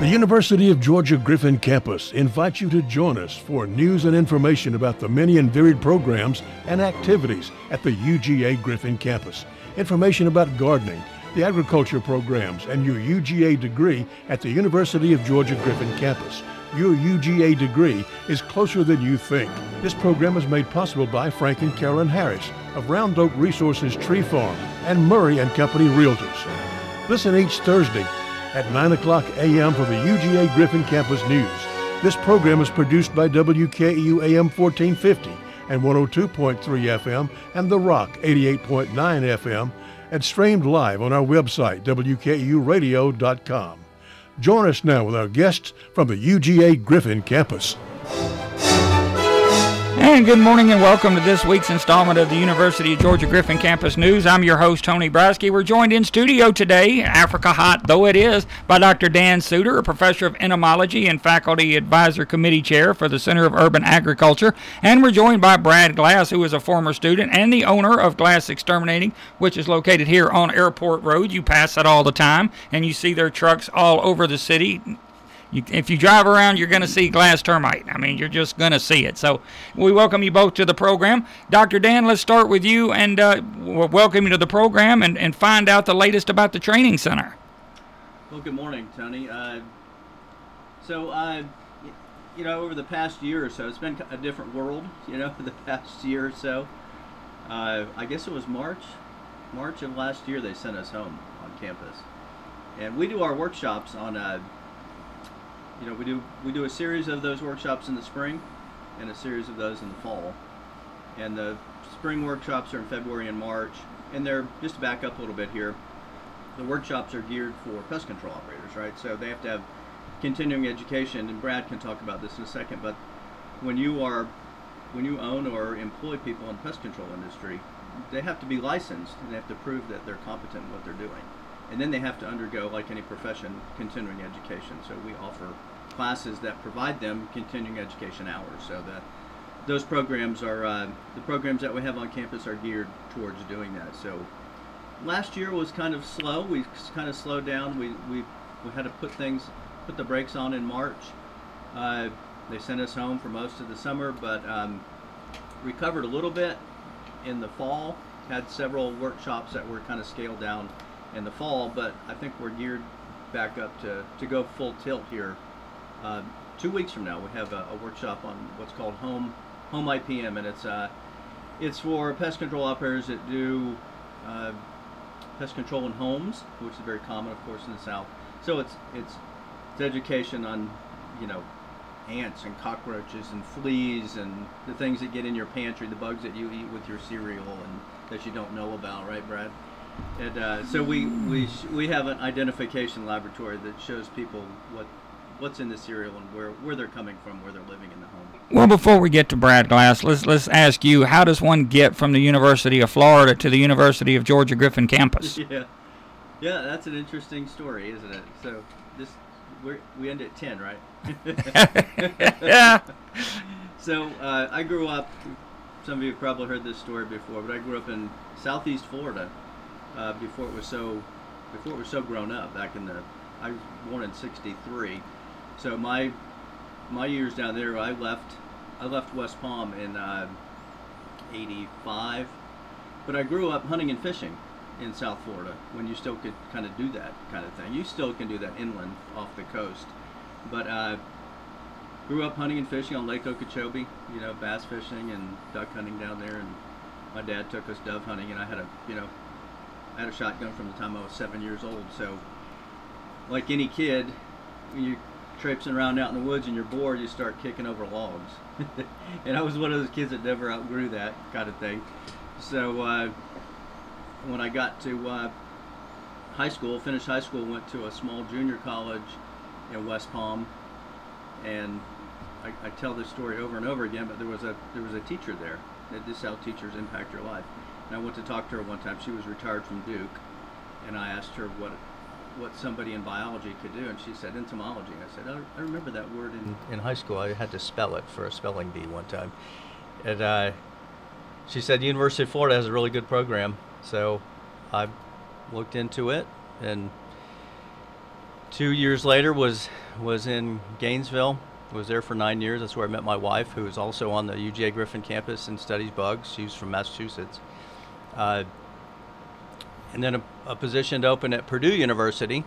The University of Georgia Griffin Campus invites you to join us for news and information about the many and varied programs and activities at the UGA Griffin Campus. Information about gardening, the agriculture programs, and your UGA degree at the University of Georgia Griffin Campus. Your UGA degree is closer than you think. This program is made possible by Frank and Carolyn Harris of Round Oak Resources Tree Farm and Murray and Company Realtors. Listen each Thursday at 9 o'clock a.m. for the UGA Griffin Campus News. This program is produced by WKEU AM 1450 and 102.3 FM and The Rock 88.9 FM and streamed live on our website, wkeuradio.com. Join us now with our guests from the UGA Griffin Campus. And good morning and welcome to this week's installment of the University of Georgia Griffin Campus News. I'm your host, Tony Braske. We're joined in studio today, Africa hot though it is, by Dr. Dan Suter, a professor of entomology and faculty advisor committee chair for the Center of Urban Agriculture. And we're joined by Brad Glass, who is a former student and the owner of Glass Exterminating, which is located here on Airport Road. You pass that all the time, and you see their trucks all over the city. If you drive around, you're going to see glass termite. I mean, you're just going to see it. So we welcome you both to the program. Dr. Dan, let's start with you and we'll welcome you to the program and find out the latest about the training center. Well, good morning, Tony. Over the past year or so, it's been a different world, for the past year or so. I guess it was March of last year they sent us home on campus. And we do our workshops on we do a series of those workshops in the spring and a series of those in the fall. And the spring workshops are in February and March, and they're, just to back up a little bit here, the workshops are geared for pest control operators, right? So they have to have continuing education, and Brad can talk about this in a second, but when you own or employ people in the pest control industry, they have to be licensed and they have to prove that they're competent in what they're doing. And then they have to undergo, like any profession, continuing education. So we offer classes that provide them continuing education hours. So that those programs are, the programs that we have on campus are geared towards doing that. So last year was kind of slow. We kind of slowed down. We had to put the brakes on in March. They sent us home for most of the summer, but recovered a little bit in the fall. Had several workshops that were kind of scaled down in the fall, but I think we're geared back up to go full tilt here. 2 weeks from now, we have a workshop on what's called Home IPM, and it's for pest control operators that do pest control in homes, which is very common, of course, in the South. So it's education on ants and cockroaches and fleas and the things that get in your pantry, the bugs that you eat with your cereal and that you don't know about, right, Brad? And so we have an identification laboratory that shows people what's in the cereal and where they're coming from, where they're living in the home. Well, before we get to Brad Glass, let's ask you, how does one get from the University of Florida to the University of Georgia Griffin campus? Yeah, that's an interesting story, isn't it? So we end at 10, right? Yeah. So I grew up. Some of you have probably heard this story before, but I grew up in Southeast Florida. Before it was so grown up back in I was born in '63, so my years down there, I left West Palm in '85, but I grew up hunting and fishing in South Florida when you still could kind of do that kind of thing. You still can do that inland off the coast, but grew up hunting and fishing on Lake Okeechobee, bass fishing and duck hunting down there, and my dad took us dove hunting, and I had a shotgun from the time I was 7 years old. So like any kid, when you're traipsing around out in the woods and you're bored, you start kicking over logs. And I was one of those kids that never outgrew that kind of thing. So when I got to finished high school, went to a small junior college in West Palm. And I tell this story over and over again, but there was a teacher there. This is how teachers impact your life. And I went to talk to her one time. She was retired from Duke, and I asked her what somebody in biology could do, and she said entomology. And I said, I remember that word in high school. I had to spell it for a spelling bee one time. And she said, University of Florida has a really good program. So I looked into it and 2 years later was in Gainesville. I was there for 9 years. That's where I met my wife, who is also on the UGA Griffin campus and studies bugs. She's from Massachusetts. And then a position to open at Purdue University.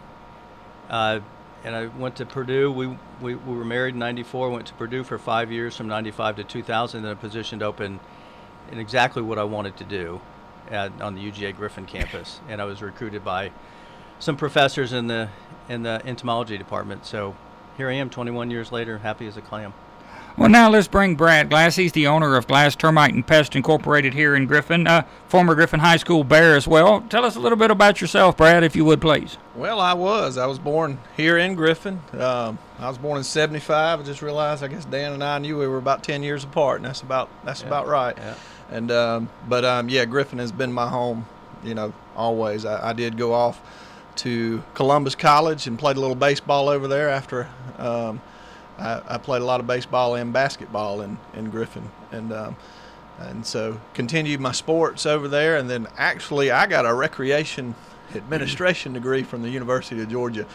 And I went to Purdue. We were married in 94, went to Purdue for 5 years, from 95 to 2000, then a position to open in exactly what I wanted to do on the UGA Griffin campus. And I was recruited by some professors in the entomology department. So here I am 21 years later, happy as a clam. Well, now let's bring Brad Glass. He's the owner of Glass Termite and Pest Incorporated here in Griffin, former Griffin High School Bear as well. Tell us a little bit about yourself, Brad, if you would, please. Well, I was born here in Griffin. I was born in 75. I just realized, I guess Dan and I knew we were about 10 years apart, and that's about right. Yeah. And Griffin has been my home, always. I did go off to Columbus College and played a little baseball over there after. I played a lot of baseball and basketball in Griffin, and so continued my sports over there. And then actually I got a recreation administration degree from the University of Georgia,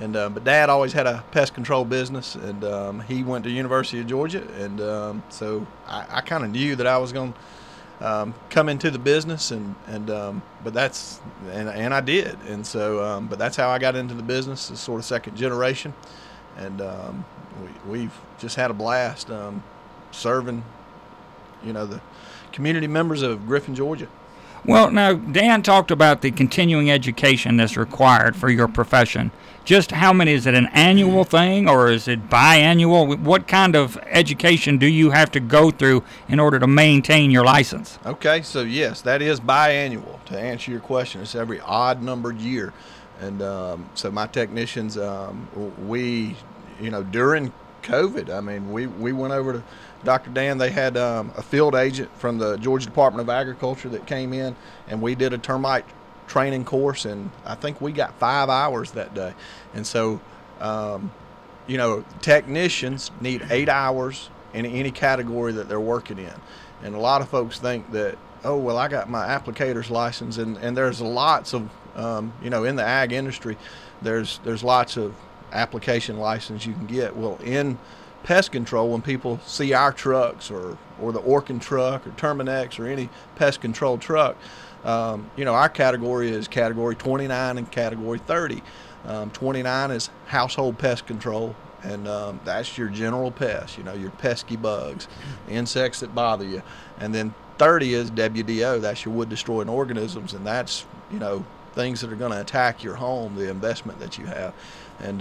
and but Dad always had a pest control business, and he went to University of Georgia, and so I kind of knew that I was going to come into the business, and I did, and so but that's how I got into the business, is sort of second generation. And we've just had a blast serving, the community members of Griffin, Georgia. Well, now, Dan talked about the continuing education that's required for your profession. Just how many, is it an annual thing, or is it biannual? What kind of education do you have to go through in order to maintain your license? Okay, so yes, that is biannual. To answer your question, it's every odd-numbered year. And so my technicians, we, during COVID, I mean, we went over to Dr. Dan. They had a field agent from the Georgia Department of Agriculture that came in, and we did a termite training course, and I think we got 5 hours that day. And so, technicians need 8 hours in any category that they're working in. And a lot of folks think that, oh, well, I got my applicator's license, and there's lots of, in the ag industry, there's lots of application license you can get. Well, in pest control, when people see our trucks or the Orkin truck or Terminex or any pest control truck, our category is Category 29 and Category 30. 29 is household pest control, and that's your general pests, your pesky bugs, insects that bother you. And then 30 is WDO, that's your wood-destroying organisms, and that's, things that are going to attack your home, the investment that you have, and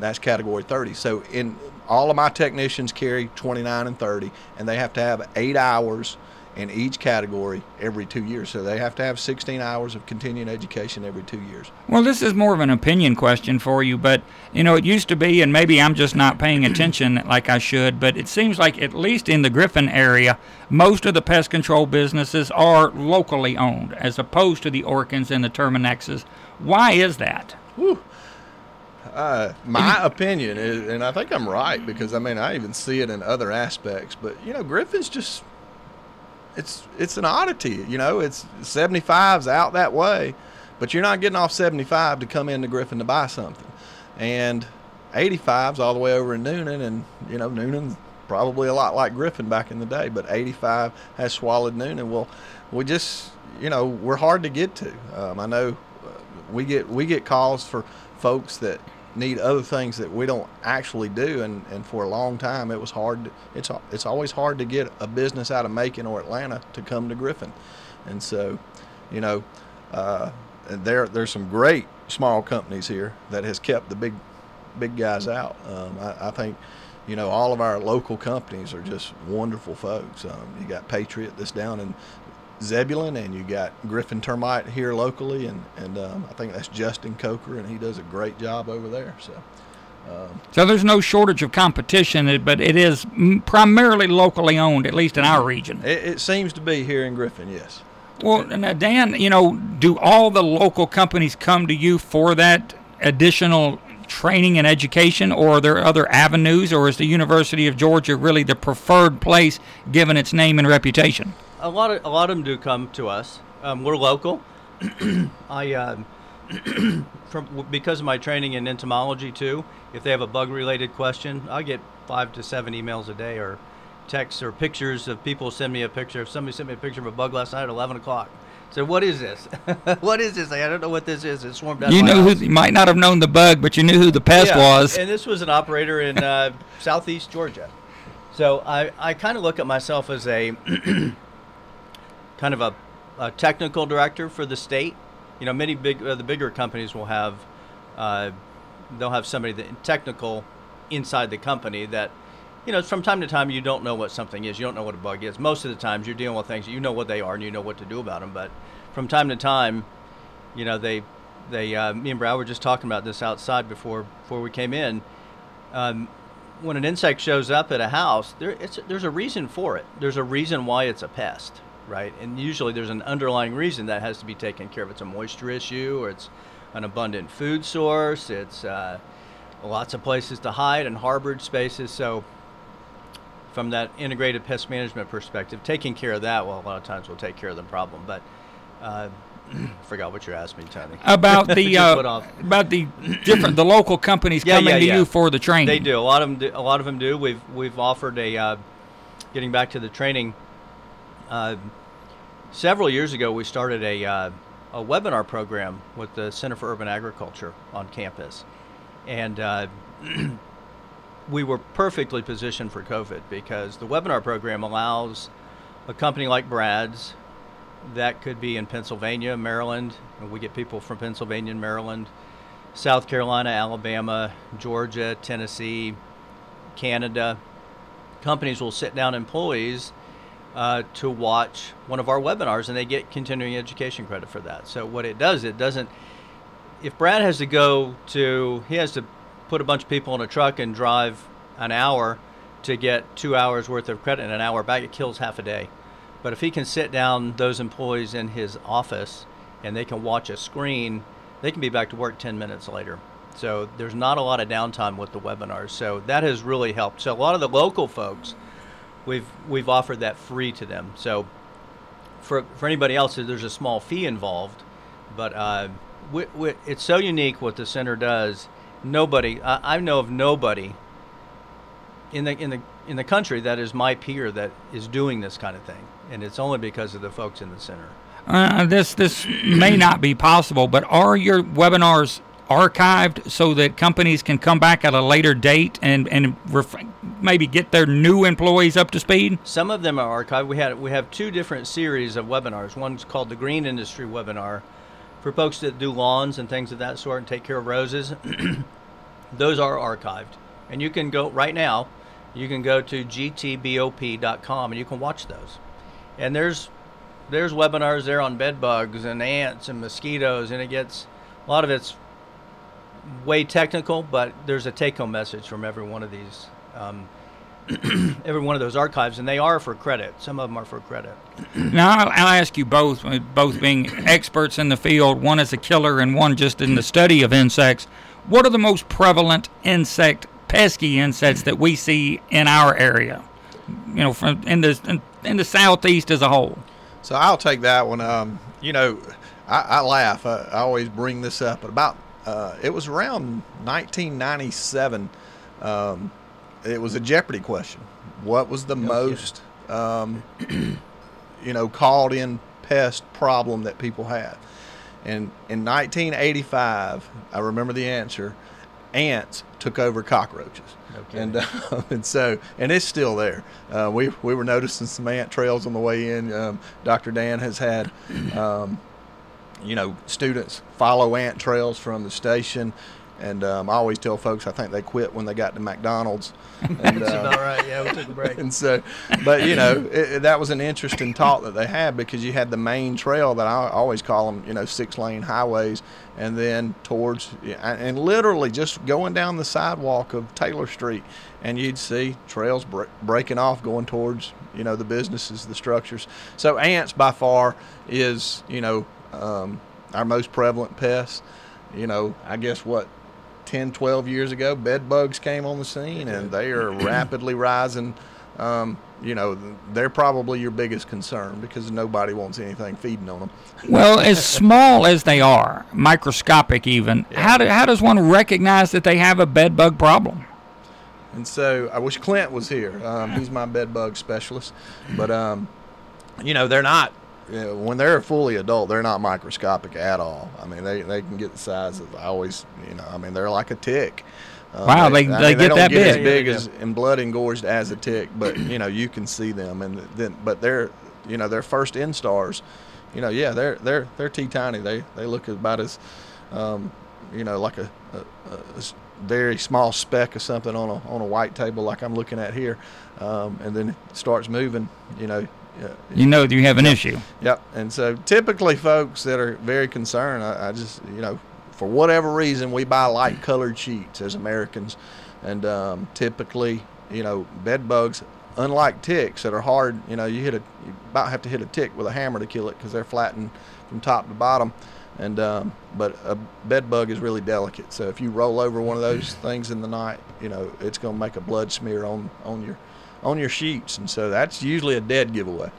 that's Category 30. So in all of my technicians carry 29 and 30, and they have to have 8 hours in each category every 2 years. So they have to have 16 hours of continuing education every 2 years. Well, this is more of an opinion question for you, but it used to be, and maybe I'm just not paying attention like I should, but it seems like at least in the Griffin area, most of the pest control businesses are locally owned as opposed to the Orkins and the Terminexes. Why is that? Whew. My opinion is, and I think I'm right, because I mean, I even see it in other aspects, but Griffin's just, it's an oddity, it's 75's out that way, but you're not getting off 75 to come into Griffin to buy something, and 85's all the way over in Noonan, and Noonan's probably a lot like Griffin back in the day, but 85 has swallowed Noonan. Well, we just, we're hard to get to. I know we get calls for folks that need other things that we don't actually do, and for a long time it was hard to, it's always hard to get a business out of Macon or Atlanta to come to Griffin. And so there's some great small companies here that has kept the big guys out. I think all of our local companies are just wonderful folks. You got Patriot that's down in Zebulon, and you got Griffin Termite here locally, and I think that's Justin Coker, and he does a great job over there. So there's no shortage of competition, but it is primarily locally owned, at least in our region. It seems to be here in Griffin, yes. Well, now, Dan, do all the local companies come to you for that additional training and education, or are there other avenues, or is the University of Georgia really the preferred place given its name and reputation? A lot of them do come to us. We're local. I because of my training in entomology too, if they have a bug-related question, I get 5 to 7 emails a day or texts or pictures of people send me a picture. If somebody sent me a picture of a bug last night at 11 o'clock, I said, what is this? What is this? I don't know what this is. It swarmed out. You knew who, you might not have known the bug, but you knew who the pest was. And this was an operator in southeast Georgia. So I kind of look at myself as a kind of a technical director for the state. You know, many the bigger companies will have, they'll have somebody that technical inside the company that, you know, from time to time you don't know what something is. You don't know what a bug is. Most of the times you're dealing with things that you know what they are and you know what to do about them. But from time to time, you know, they me and Brad were just talking about this outside before we came in. When an insect shows up at a house, there's a reason for it. There's a reason why it's a pest, right? And usually there's an underlying reason that has to be taken care of. It's a moisture issue, or it's an abundant food source. It's lots of places to hide and harbored spaces. So from that integrated pest management perspective, taking care of that, well, a lot of times we'll take care of the problem. But I forgot what you asked me, Tony. About the different the local companies coming to you for the training. They do. A lot of them do. We've offered a getting back to the training. Several years ago, we started a webinar program with the Center for Urban Agriculture on campus, and we were perfectly positioned for COVID because the webinar program allows a company like Brad's. That could be in Pennsylvania, Maryland. We get people from Pennsylvania and Maryland, South Carolina, Alabama, Georgia, Tennessee, Canada. Companies will sit down employees to watch one of our webinars, and they get continuing education credit for that. So what it does, it doesn't, if Brad has to he has to put a bunch of people in a truck and drive an hour to get 2 hours worth of credit and an hour back, it kills half a day. But if he can sit down those employees in his office and they can watch a screen, they can be back to work 10 minutes later. So there's not a lot of downtime with the webinars. So that has really helped. So a lot of the local folks, we've offered that free to them. So for anybody else, there's a small fee involved. But it's so unique what the center does. Nobody, I know of nobody in the country that is my peer that is doing this kind of thing, and it's only because of the folks in the center. This may not be possible, but are your webinars archived so that companies can come back at a later date and maybe get their new employees up to speed? Some of them are archived. We have two different series of webinars. One's called the Green Industry Webinar for folks that do lawns and things of that sort and take care of roses. Those are archived, and you can go right now. You can go to gtbop.com and you can watch those. And there's webinars there on bed bugs and ants and mosquitoes, and it gets a lot of it's way technical, but there's a take-home message from every one of these, every one of those archives, and they are for credit. Some of them are for credit. Now I'll ask you both being experts in the field, one as a killer and one just in the study of insects. What are the most prevalent pesky insects that we see in our area, you know, from in the southeast as a whole? So I'll take that one. You know, I laugh. I always bring this up. But about it was around 1997. It was a Jeopardy question. What was the most, you know, called in pest problem that people had? And in 1985, I remember the answer. Ants took over cockroaches, and it's still there. We were noticing some ant trails on the way in. Dr. Dan has had, you know, students follow ant trails from the station, and I always tell folks I think they quit when they got to McDonald's. That's about right. Yeah, we took a break. And so, but you know, that was an interesting talk that they had because you had the main trail that I always call them, you know, 6-lane highways. And then and literally just going down the sidewalk of Taylor Street, and you'd see trails breaking off going towards, you know, the businesses, the structures. So ants by far is, you know, our most prevalent pest. You know, I guess 10-12 years ago, bed bugs came on the scene, and they are rapidly rising you know, they're probably your biggest concern because nobody wants anything feeding on them. Well, as small as they are, microscopic even, yeah. How does one recognize that they have a bed bug problem? And so I wish Clint was here. He's my bed bug specialist. But, you know, they're not, when they're fully adult, they're not microscopic at all. I mean, they can get the size of, I always, you know, I mean, they're like a tick. Wow, they don't get that big. As big as and blood engorged as a tick, but you know you can see them, and then but they're, you know, their first instars, you know, yeah, they're tea tiny. They look about as, you know, like a very small speck of something on a white table like I'm looking at here, and then it starts moving, you know. You know you have an issue. Yep, and so typically folks that are very concerned, I just, you know. For whatever reason, we buy light-colored sheets as Americans, and typically, you know, bed bugs, unlike ticks that are hard, you know, you about have to hit a tick with a hammer to kill it because they're flattened from top to bottom. And but a bed bug is really delicate, so if you roll over one of those things in the night, you know, it's going to make a blood smear on your sheets, and so that's usually a dead giveaway.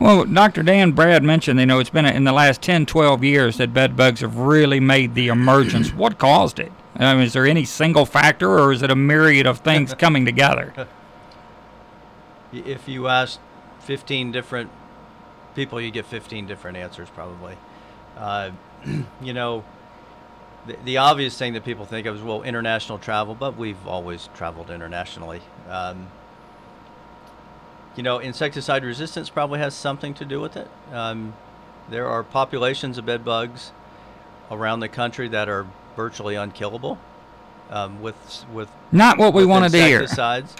Well, Dr. Dan, Brad mentioned, you know, it's been in the last 10, 12 years that bed bugs have really made the emergence. What caused it? I mean, is there any single factor, or is it a myriad of things coming together? If you ask 15 different people, you get 15 different answers probably. You know, the obvious thing that people think of is, well, international travel, but we've always traveled internationally. You know, insecticide resistance probably has something to do with it. There are populations of bed bugs around the country that are virtually unkillable with not what we wanted to hear. Insecticides.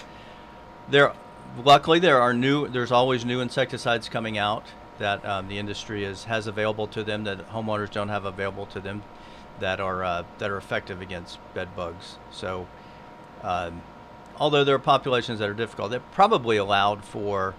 Luckily, there's always new insecticides coming out that the industry has available to them that homeowners don't have available to them that are effective against bed bugs. So. Although there are populations that are difficult, that probably allowed for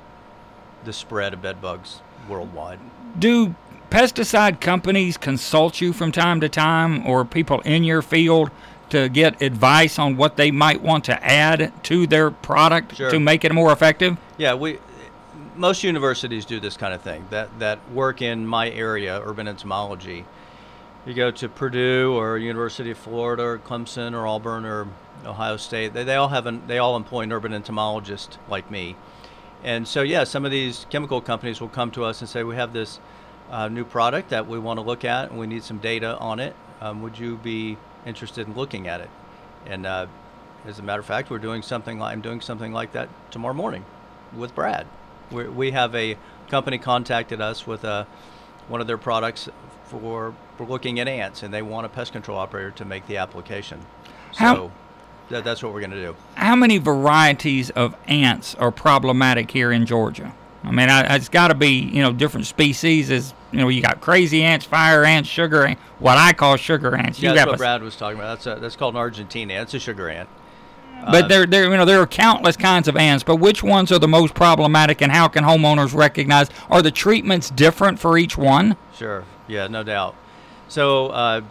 the spread of bed bugs worldwide. Do pesticide companies consult you from time to time, or people in your field, to get advice on what they might want to add to their product Sure. to make it more effective? Yeah, most universities do this kind of thing that work in my area, urban entomology. You go to Purdue or University of Florida or Clemson or Auburn or Ohio State, they all employ an urban entomologist like me. And so, yeah, some of these chemical companies will come to us and say, we have this new product that we want to look at and we need some data on it. Would you be interested in looking at it? And as a matter of fact, I'm doing something like that tomorrow morning with Brad. We have a company contacted us with one of their products for looking at ants, and they want a pest control operator to make the application. So that's what we're going to do. How many varieties of ants are problematic here in Georgia? I mean, it's got to be, you know, different species. Is, you know, you got crazy ants, fire ants, sugar ants, what I call sugar ants. Yeah, that's what Brad was talking about. That's called an Argentine ant. It's a sugar ant. But there are countless kinds of ants, but which ones are the most problematic, and how can homeowners recognize? Are the treatments different for each one? Sure. Yeah, no doubt. So,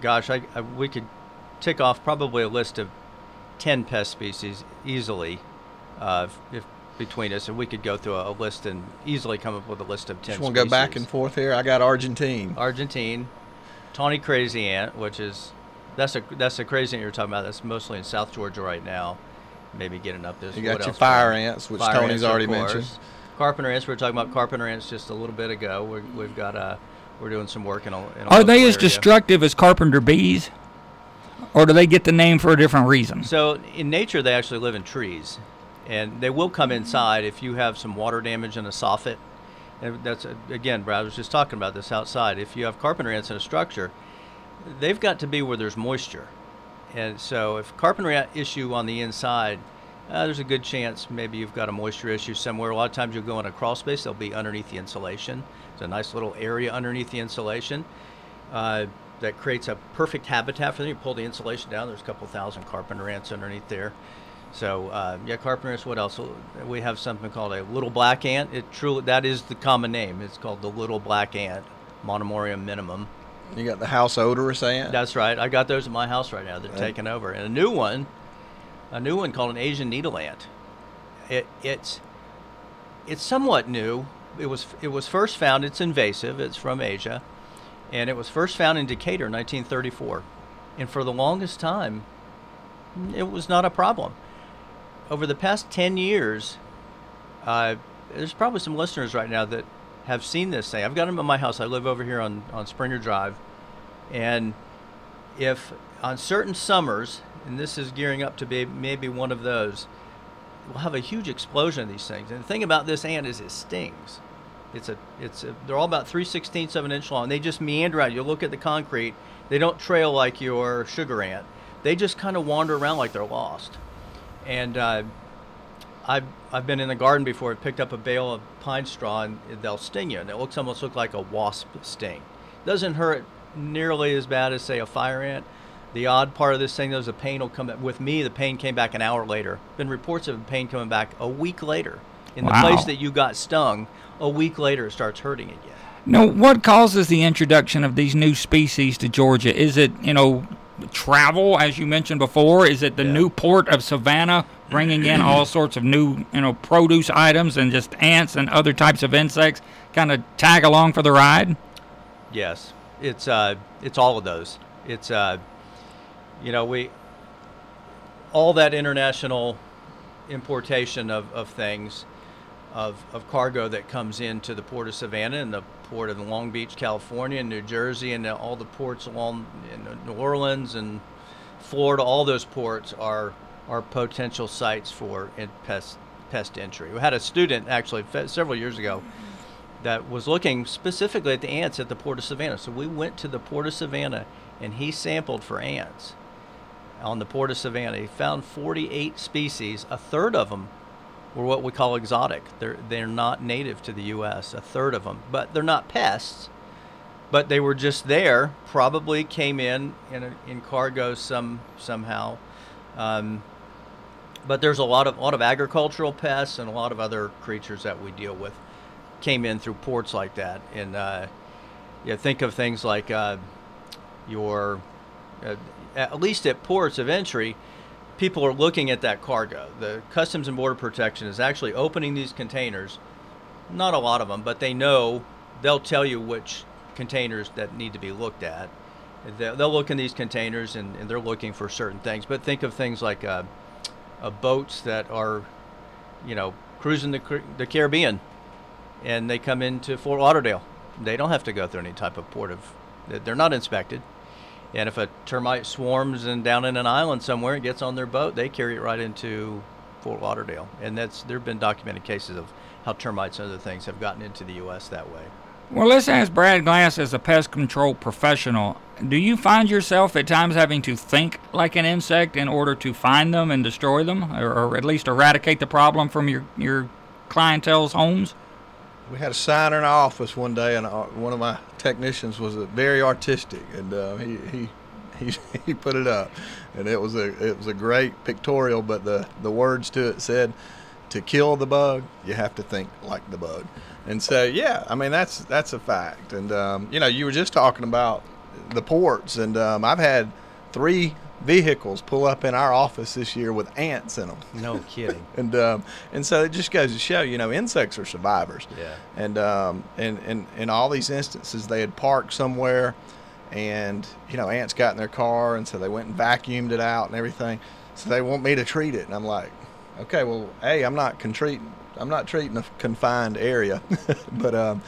gosh, we could tick off probably a list of 10 pest species easily if between us, and we could go through a list and easily come up with a list of 10 species. Just want to go back and forth here. I got Argentine, tawny crazy ant, which is... That's the crazy ant you're talking about. That's mostly in South Georgia right now. Maybe getting up this. You got your fire ants, which Tony's already mentioned. Carpenter ants. We were talking about carpenter ants just a little bit ago. We've got we're doing some work in. Are they as destructive as carpenter bees, or do they get the name for a different reason? So in nature, they actually live in trees, and they will come inside if you have some water damage in a soffit. And that's again, Brad was just talking about this outside. If you have carpenter ants in a structure, they've got to be where there's moisture. And so if carpenter ant issue on the inside, there's a good chance maybe you've got a moisture issue somewhere. A lot of times you'll go in a crawl space, they'll be underneath the insulation. It's a nice little area underneath the insulation that creates a perfect habitat for them. You pull the insulation down, there's a couple thousand carpenter ants underneath there. So yeah, carpenter ants, what else? We have something called a little black ant. That is the common name. It's called the little black ant, Monomorium minimum. You got the house odorous ant? That's right. I got those at my house right now. They're taking over. And a new one called an Asian needle ant. It's It's somewhat new. It was first found. It's invasive. It's from Asia, and it was first found in Decatur, 1934. And for the longest time, it was not a problem. Over the past 10 years, there's probably some listeners right now that have seen this thing. I've got them at my house. I live over here on Springer Drive. And if on certain summers, and this is gearing up to be maybe one of those, we'll have a huge explosion of these things. And the thing about this ant is it stings. They're all about 3/16 of an inch long. They just meander out. You look at the concrete. They don't trail like your sugar ant. They just kind of wander around like they're lost. And I've been in the garden before. I picked up a bale of pine straw, and they'll sting you. And it looks almost like a wasp sting. Doesn't hurt nearly as bad as, say, a fire ant. The odd part of this thing, though, is the pain will come back. With me, the pain came back an hour later. Been reports of pain coming back a week later. In the place that you got stung, a week later it starts hurting again. Now, what causes the introduction of these new species to Georgia? Is it, travel, as you mentioned before? Is it the new port of Savannah bringing in all sorts of new, produce items and just ants and other types of insects kind of tag along for the ride? Yes, it's all of those. It's, all that international importation of things, of cargo that comes into the port of Savannah and the port of Long Beach, California, and New Jersey, and all the ports along in New Orleans and Florida. All those ports are potential sites for pest entry. We had a student actually several years ago that was looking specifically at the ants at the port of Savannah. So we went to the port of Savannah, and he sampled for ants on the port of Savannah. He found 48 species. A third of them were what we call exotic. They're not native to the U.S., a third of them. But they're not pests, but they were just there, probably came in cargo somehow. But there's a lot of agricultural pests and a lot of other creatures that we deal with came in through ports like that. And think of things like at least at ports of entry, people are looking at that cargo. The Customs and Border Protection is actually opening these containers. Not a lot of them, but they know, they'll tell you which containers that need to be looked at. They'll look in these containers, and they're looking for certain things. But think of things like boats that are, cruising the Caribbean, and they come into Fort Lauderdale. They don't have to go through any type of port of. They're not inspected. And if a termite swarms and down in an island somewhere, it gets on their boat, they carry it right into Fort Lauderdale. And there have been documented cases of how termites and other things have gotten into the U.S. that way. Well, let's ask Brad Glass, as a pest control professional, do you find yourself at times having to think like an insect in order to find them and destroy them, or at least eradicate the problem from your clientele's homes? We had a sign in our office one day, and one of my technicians was very artistic, and he put it up, and it was a great pictorial. But the words to it said, "To kill the bug, you have to think like the bug." And so, that's a fact. And you were just talking about the ports, and I've had 3 vehicles pull up in our office this year with ants in them. No kidding. And so it just goes to show, insects are survivors. Yeah. And in all these instances, they had parked somewhere, and ants got in their car, and so they went and vacuumed it out and everything. So they want me to treat it, and I'm like, okay, well, hey, I'm not treating a confined area, but I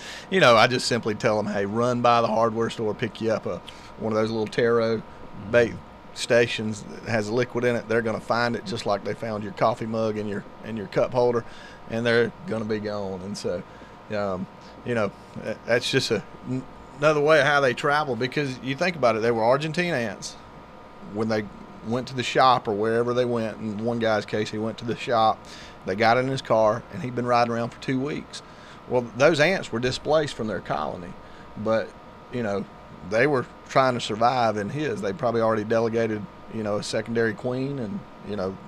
just simply tell them, hey, run by the hardware store, pick you up one of those little taro bait stations that has liquid in it. They're going to find it just like they found your coffee mug and your cup holder, and they're going to be gone. And so that's just another way of how they travel, because you think about it, they were Argentine ants when they went to the shop or wherever they went. In one guy's case, he went to the shop, they got in his car, and he'd been riding around for 2 weeks. Well, those ants were displaced from their colony, but they were trying to survive in his. They probably already delegated, a secondary queen, and,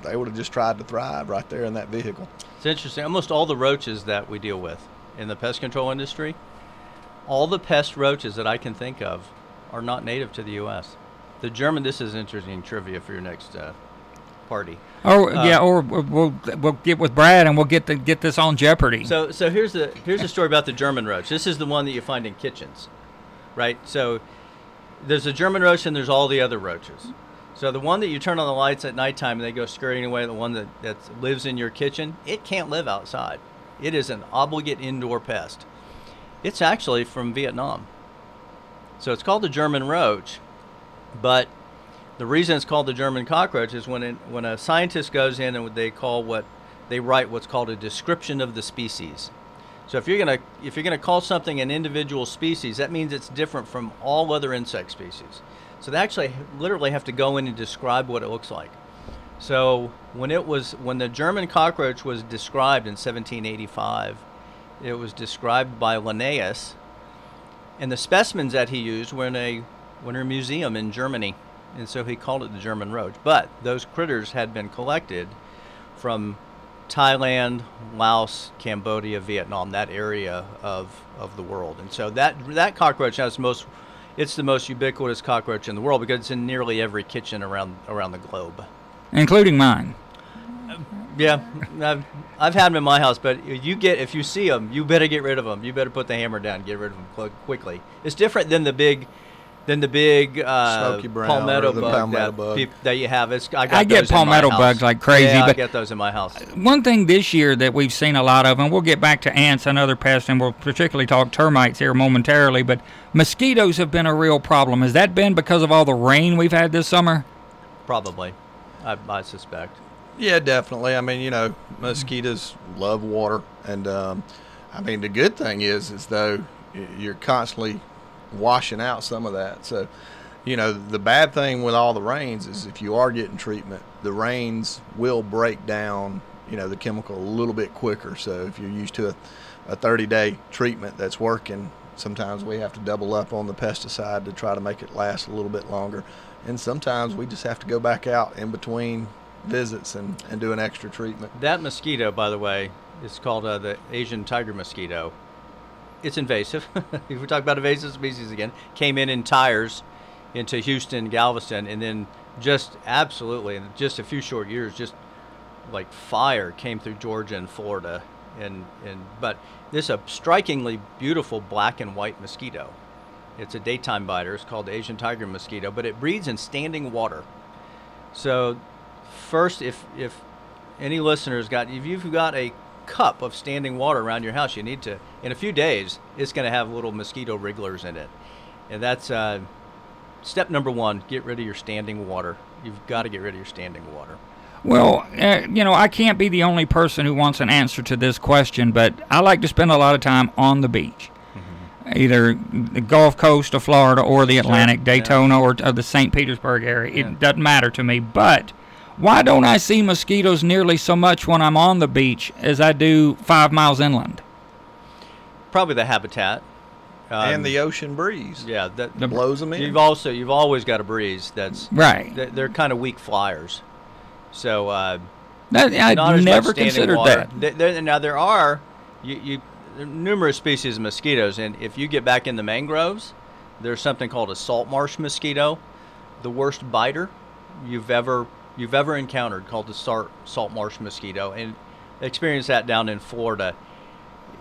they would have just tried to thrive right there in that vehicle. It's interesting. Almost all the roaches that we deal with in the pest control industry, all the pest roaches that I can think of are not native to the U.S. The German, this is interesting trivia for your next party. Or we'll get with Brad and we'll get this on Jeopardy. So here's the story about the German roach. This is the one that you find in kitchens, right? So there's a German roach and there's all the other roaches. So the one that you turn on the lights at nighttime and they go scurrying away, the one that lives in your kitchen, it can't live outside. It is an obligate indoor pest. It's actually from Vietnam. So it's called the German roach, but the reason it's called the German cockroach is when a scientist goes in and they write what's called a description of the species. So if you're gonna call something an individual species, that means it's different from all other insect species. So they actually literally have to go in and describe what it looks like. So when the German cockroach was described in 1785, it was described by Linnaeus, and the specimens that he used were in a winter museum in Germany, and so he called it the German roach. But those critters had been collected from Thailand, Laos, Cambodia, Vietnam, that area of the world. And so that cockroach now it's the most ubiquitous cockroach in the world because it's in nearly every kitchen around the globe, including mine. Yeah, I've had them in my house, but if you see them, you better get rid of them. You better put the hammer down, get rid of them quickly. It's different than the big smoky brown palmetto bug. That you have. I get palmetto bugs like crazy. Yeah, but I get those in my house. One thing this year that we've seen a lot of, and we'll get back to ants and other pests, and we'll particularly talk termites here momentarily, but mosquitoes have been a real problem. Has that been because of all the rain we've had this summer? Probably, I suspect. Yeah, definitely. I mean, mosquitoes love water. And, I mean, the good thing is though, you're constantly washing out some of that. So, the bad thing with all the rains is if you are getting treatment, the rains will break down, the chemical a little bit quicker. So if you're used to a 30-day treatment that's working, sometimes we have to double up on the pesticide to try to make it last a little bit longer. And sometimes we just have to go back out in between visits and do an extra treatment. That mosquito, by the way, is called the Asian tiger mosquito. It's invasive. If we talk about invasive species again, came in tires into Houston, Galveston, and then in just a few short years, just like fire, came through Georgia and Florida. But this is a strikingly beautiful black and white mosquito. It's a daytime biter. It's called the Asian tiger mosquito, but it breeds in standing water. So first, if any listeners if you've got a cup of standing water around your house, you need to, in a few days, it's going to have little mosquito wrigglers in it. And that's step number one, get rid of your standing water. You've got to get rid of your standing water. Well, I can't be the only person who wants an answer to this question, but I like to spend a lot of time on the beach, either the Gulf Coast of Florida or the Atlantic, Daytona or the St. Petersburg area. It doesn't matter to me, but why don't I see mosquitoes nearly so much when I'm on the beach as I do 5 miles inland? Probably the habitat. And the ocean breeze. Yeah. That blows them in. You've always got a breeze that's... Right. They're kind of weak flyers. So... I never considered water. That. Now, there are numerous species of mosquitoes, and if you get back in the mangroves, there's something called a salt marsh mosquito, the worst biter you've ever encountered, called the salt marsh mosquito, and experience that down in Florida.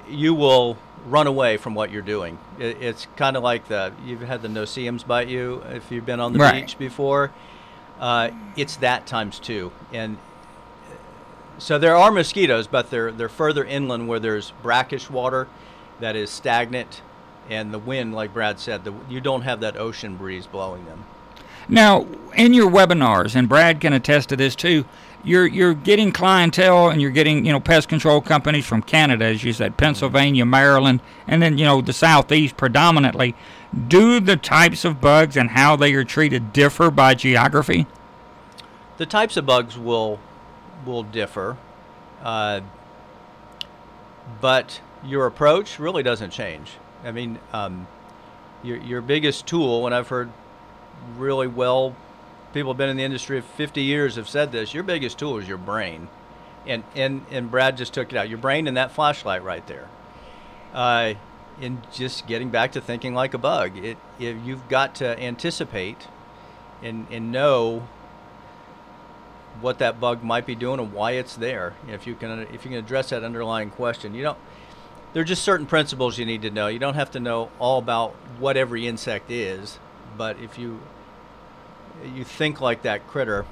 You will run away from what you're doing. It's kind of like you've had the noceums bite you if you've been on the beach before. It's that times two. And so there are mosquitoes, but they're further inland where there's brackish water that is stagnant, and the wind, like Brad said, you don't have that ocean breeze blowing them. Now, in your webinars, and Brad can attest to this too, you're getting clientele and you're getting, pest control companies from Canada, as you said, Pennsylvania, Maryland, and then, the Southeast predominantly. Do the types of bugs and how they are treated differ by geography? The types of bugs will differ, but your approach really doesn't change. I mean, your biggest tool, and I've heard really well, people have been in the industry for 50 years have said this, your biggest tool is your brain. And Brad just took it out. Your brain and that flashlight right there. And just getting back to thinking like a bug. You've got to anticipate and know what that bug might be doing and why it's there. If you can address that underlying question, there are just certain principles you need to know. You don't have to know all about what every insect is, but if you think like that critter,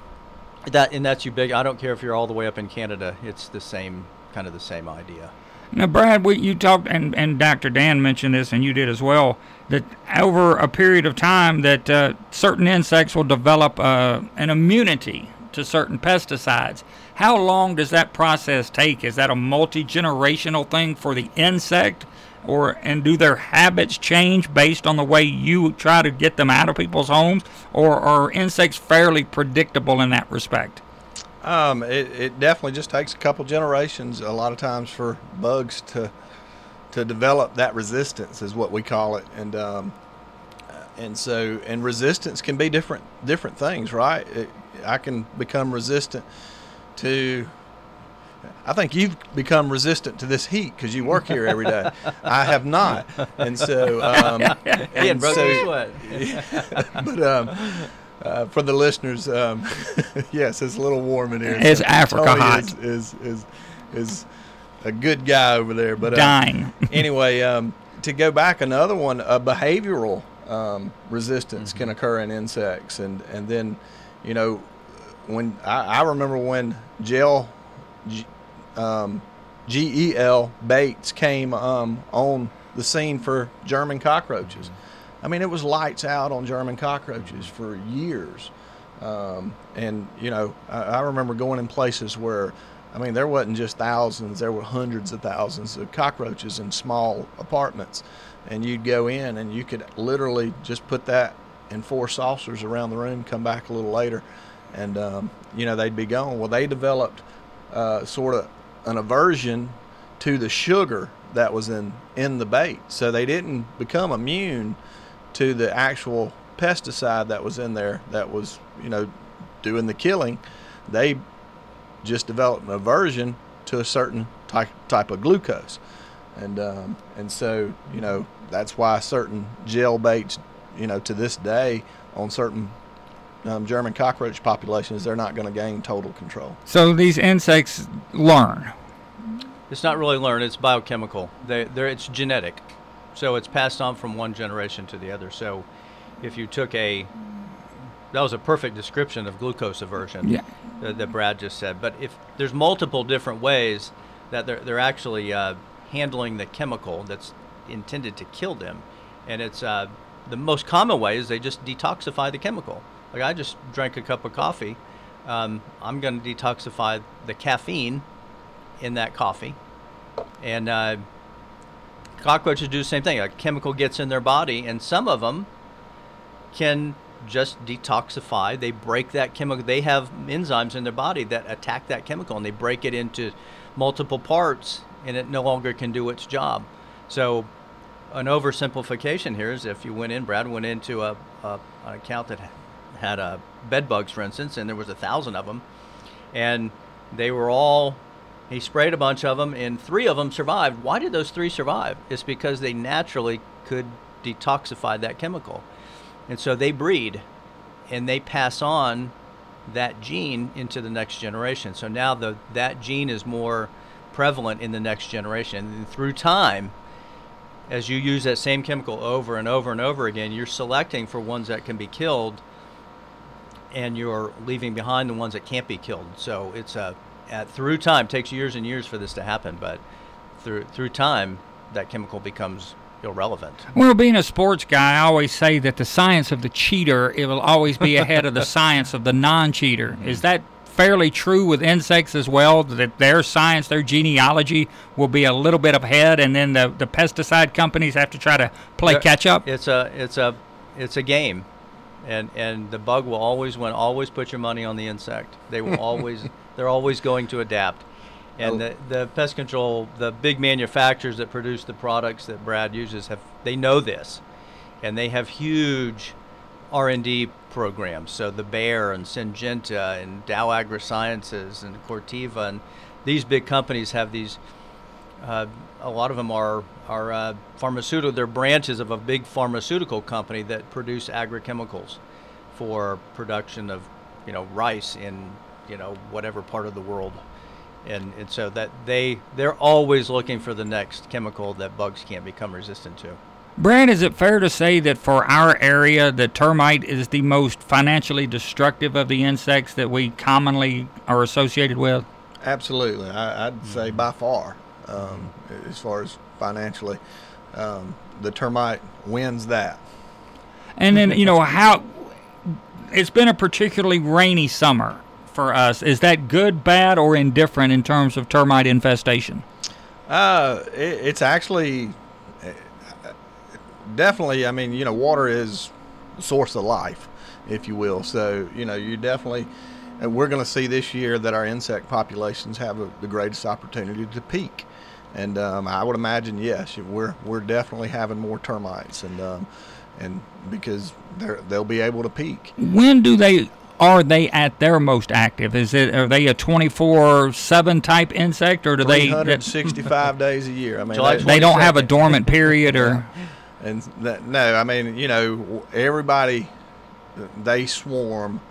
that's ubiquitous. I don't care if you're all the way up in Canada; it's the same idea. Now, Brad, you talked, and Dr. Dan mentioned this, and you did as well, that over a period of time that certain insects will develop an immunity to certain pesticides. How long does that process take? Is that a multi-generational thing for the insect, and do their habits change based on the way you try to get them out of people's homes, or are insects fairly predictable in that respect? It definitely just takes a couple generations a lot of times for bugs to develop that resistance, is what we call it, and resistance can be different things, right? I can become resistant to. I think you've become resistant to this heat because you work here every day. I have not, and so for the listeners, yes, it's a little warm in here. It's so Africa Tony hot. Is a good guy over there, but dying. Anyway, to go back, another one, a behavioral resistance can occur in insects, and then when I remember when GEL baits came on the scene for German cockroaches. I mean, it was lights out on German cockroaches for years. I remember going in places where, I mean, there wasn't just thousands, there were hundreds of thousands of cockroaches in small apartments. And you'd go in and you could literally just put that in 4 saucers around the room, come back a little later, and, they'd be gone. Well, they developed sort of an aversion to the sugar that was in the bait. So they didn't become immune to the actual pesticide that was in there that was, doing the killing. They just developed an aversion to a certain type of glucose. And so, that's why certain gel baits, to this day on certain German cockroach populations, they're not going to gain total control. So these insects learn. It's not really learn. It's biochemical. It's genetic. So it's passed on from one generation to the other. So if you took that was a perfect description of glucose aversion that Brad just said. But if there's multiple different ways that they're actually handling the chemical that's intended to kill them. And it's the most common way is they just detoxify the chemical. Like, I just drank a cup of coffee. I'm going to detoxify the caffeine in that coffee. And cockroaches do the same thing. A chemical gets in their body, and some of them can just detoxify. They break that chemical. They have enzymes in their body that attack that chemical, and they break it into multiple parts, and it no longer can do its job. So an oversimplification here is if you Brad went into an account that had bed bugs, for instance, and there was 1,000 of them, and they were all, he sprayed a bunch of them, and 3 of them survived. Why did those 3 survive? It's because they naturally could detoxify that chemical. And so they breed, and they pass on that gene into the next generation. So now that gene is more prevalent in the next generation. And through time, as you use that same chemical over and over and over again, you're selecting for ones that can be killed, and you're leaving behind the ones that can't be killed. So it's through time, takes years and years for this to happen, but through time, that chemical becomes irrelevant. Well, being a sports guy, I always say that the science of the cheater, it will always be ahead of the science of the non-cheater. Is that fairly true with insects as well, that their science, their genealogy will be a little bit ahead, and then the pesticide companies have to try to play catch up? It's a game. And the bug will always win. Always put your money on the insect. They will always. They're always going to adapt. And the pest control, the big manufacturers that produce the products that Brad uses, they know this, and they have huge R&D programs. So the Bayer and Syngenta and Dow AgroSciences and Corteva and these big companies have these. A lot of them are pharmaceutical. They're branches of a big pharmaceutical company that produce agrochemicals for production of rice in you know, whatever part of the world. And so that they're always looking for the next chemical that bugs can't become resistant to. Brad, is it fair to say that for our area, the termite is the most financially destructive of the insects that we commonly are associated with? Absolutely. I'd say by far as financially. The termite wins that. And then, you know, how it's been a particularly rainy summer for us. Is that good, bad, or indifferent in terms of termite infestation? It's actually... Definitely, I mean, you know, water is the source of life, if you will. So, you know, you definitely, and we're going to see this year that our insect populations have the greatest opportunity to peak. And I would imagine, yes, we're definitely having more termites, and because they'll be able to peak. When are they at their most active? Are they a 24/7 type insect, or do they 365 days a year? I mean, they don't have a dormant period, or. And that, no, I mean, you know, everybody, they swarm.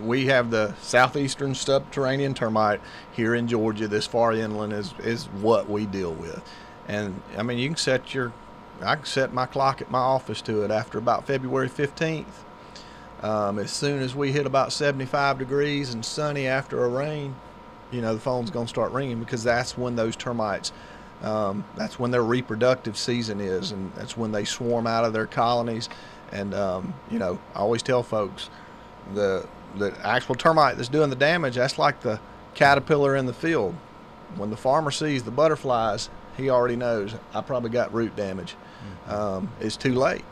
We have the southeastern subterranean termite here in Georgia. This far inland is what we deal with. And, I mean, you can I can set my clock at my office to it after about February 15th. As soon as we hit about 75 degrees and sunny after a rain, you know, the phone's going to start ringing, because that's when those termites... that's when their reproductive season is, and that's when they swarm out of their colonies. And you know, I always tell folks, the actual termite that's doing the damage, that's like the caterpillar in the field. When the farmer sees the butterflies, he already knows, I probably got root damage. Mm-hmm. It's too late.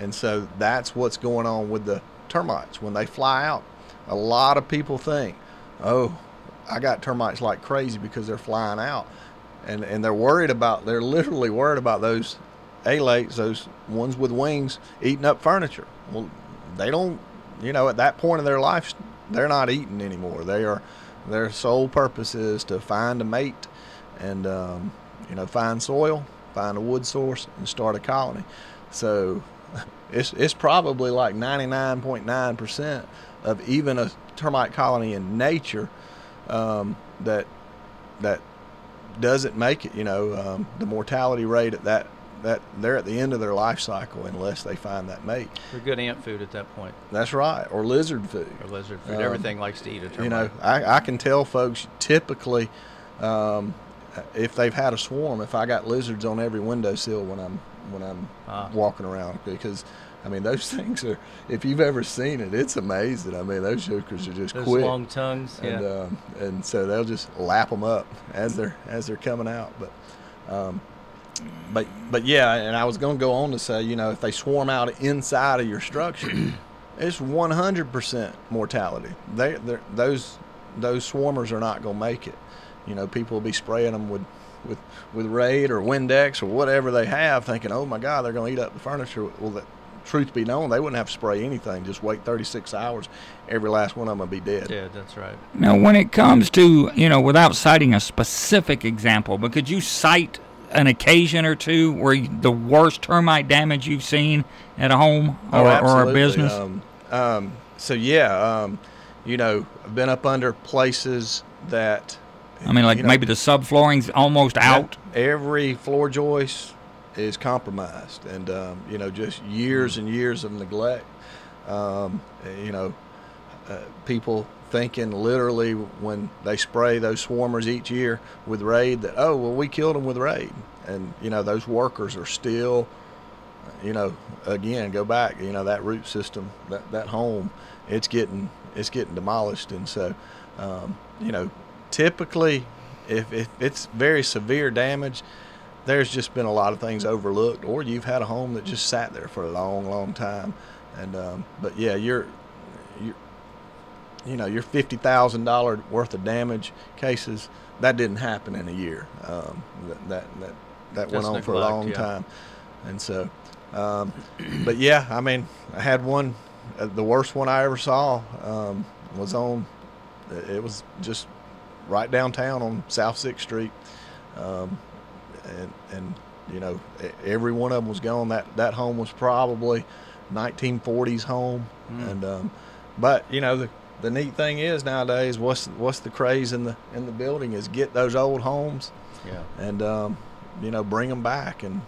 And so that's what's going on with the termites. When they fly out, a lot of people think, oh, I got termites like crazy because they're flying out. And they're literally worried about those alates, those ones with wings, eating up furniture. Well, they don't, you know, at that point in their life, they're not eating anymore. Their sole purpose is to find a mate and, you know, find soil, find a wood source, and start a colony. So it's probably like 99.9% of even a termite colony in nature that doesn't make it. You know, the mortality rate at that they're at the end of their life cycle unless they find that mate. They're good ant food at that point. That's right. Or lizard food. Everything likes to eat a termite. You know, I can tell folks typically if they've had a swarm, if I got lizards on every windowsill when I'm walking around, because I mean, those things are, if you've ever seen it, it's amazing. I mean, those jokers are just quick. Those long tongues, yeah. And so they'll just lap them up as they're coming out. But yeah, and I was going to go on to say, you know, if they swarm out inside of your structure, it's 100% mortality. Those swarmers are not going to make it. You know, people will be spraying them with Raid or Windex or whatever they have, thinking, oh my God, they're going to eat up the furniture. Well, truth be known, they wouldn't have to spray anything. Just wait 36 hours. Every last one of them will be dead. Yeah, that's right. Now, when it comes to, you know, without citing a specific example, but could you cite an occasion or two where the worst termite damage you've seen at a home or a business? You know, I've been up under places that... I mean, like maybe the subflooring's almost out. Every floor joist is compromised, and you know, just years and years of neglect. You know, people thinking literally when they spray those swarmers each year with Raid that, oh well, we killed them with Raid, and you know, those workers are still, you know, again, go back, you know, that root system, that home, it's getting demolished. And so you know, typically if it's very severe damage, there's just been a lot of things overlooked, or you've had a home that just sat there for a long, long time. And but yeah, you know, your $50,000 worth of damage cases, that didn't happen in a year. That went on for a long time. And so, but yeah, I mean, I had one. The worst one I ever saw it was just right downtown on South 6th Street. And you know, every one of them was gone. That home was probably 1940s home. And but you know, the the neat thing is nowadays, what's the craze in the building is get those old homes, and bring them back, and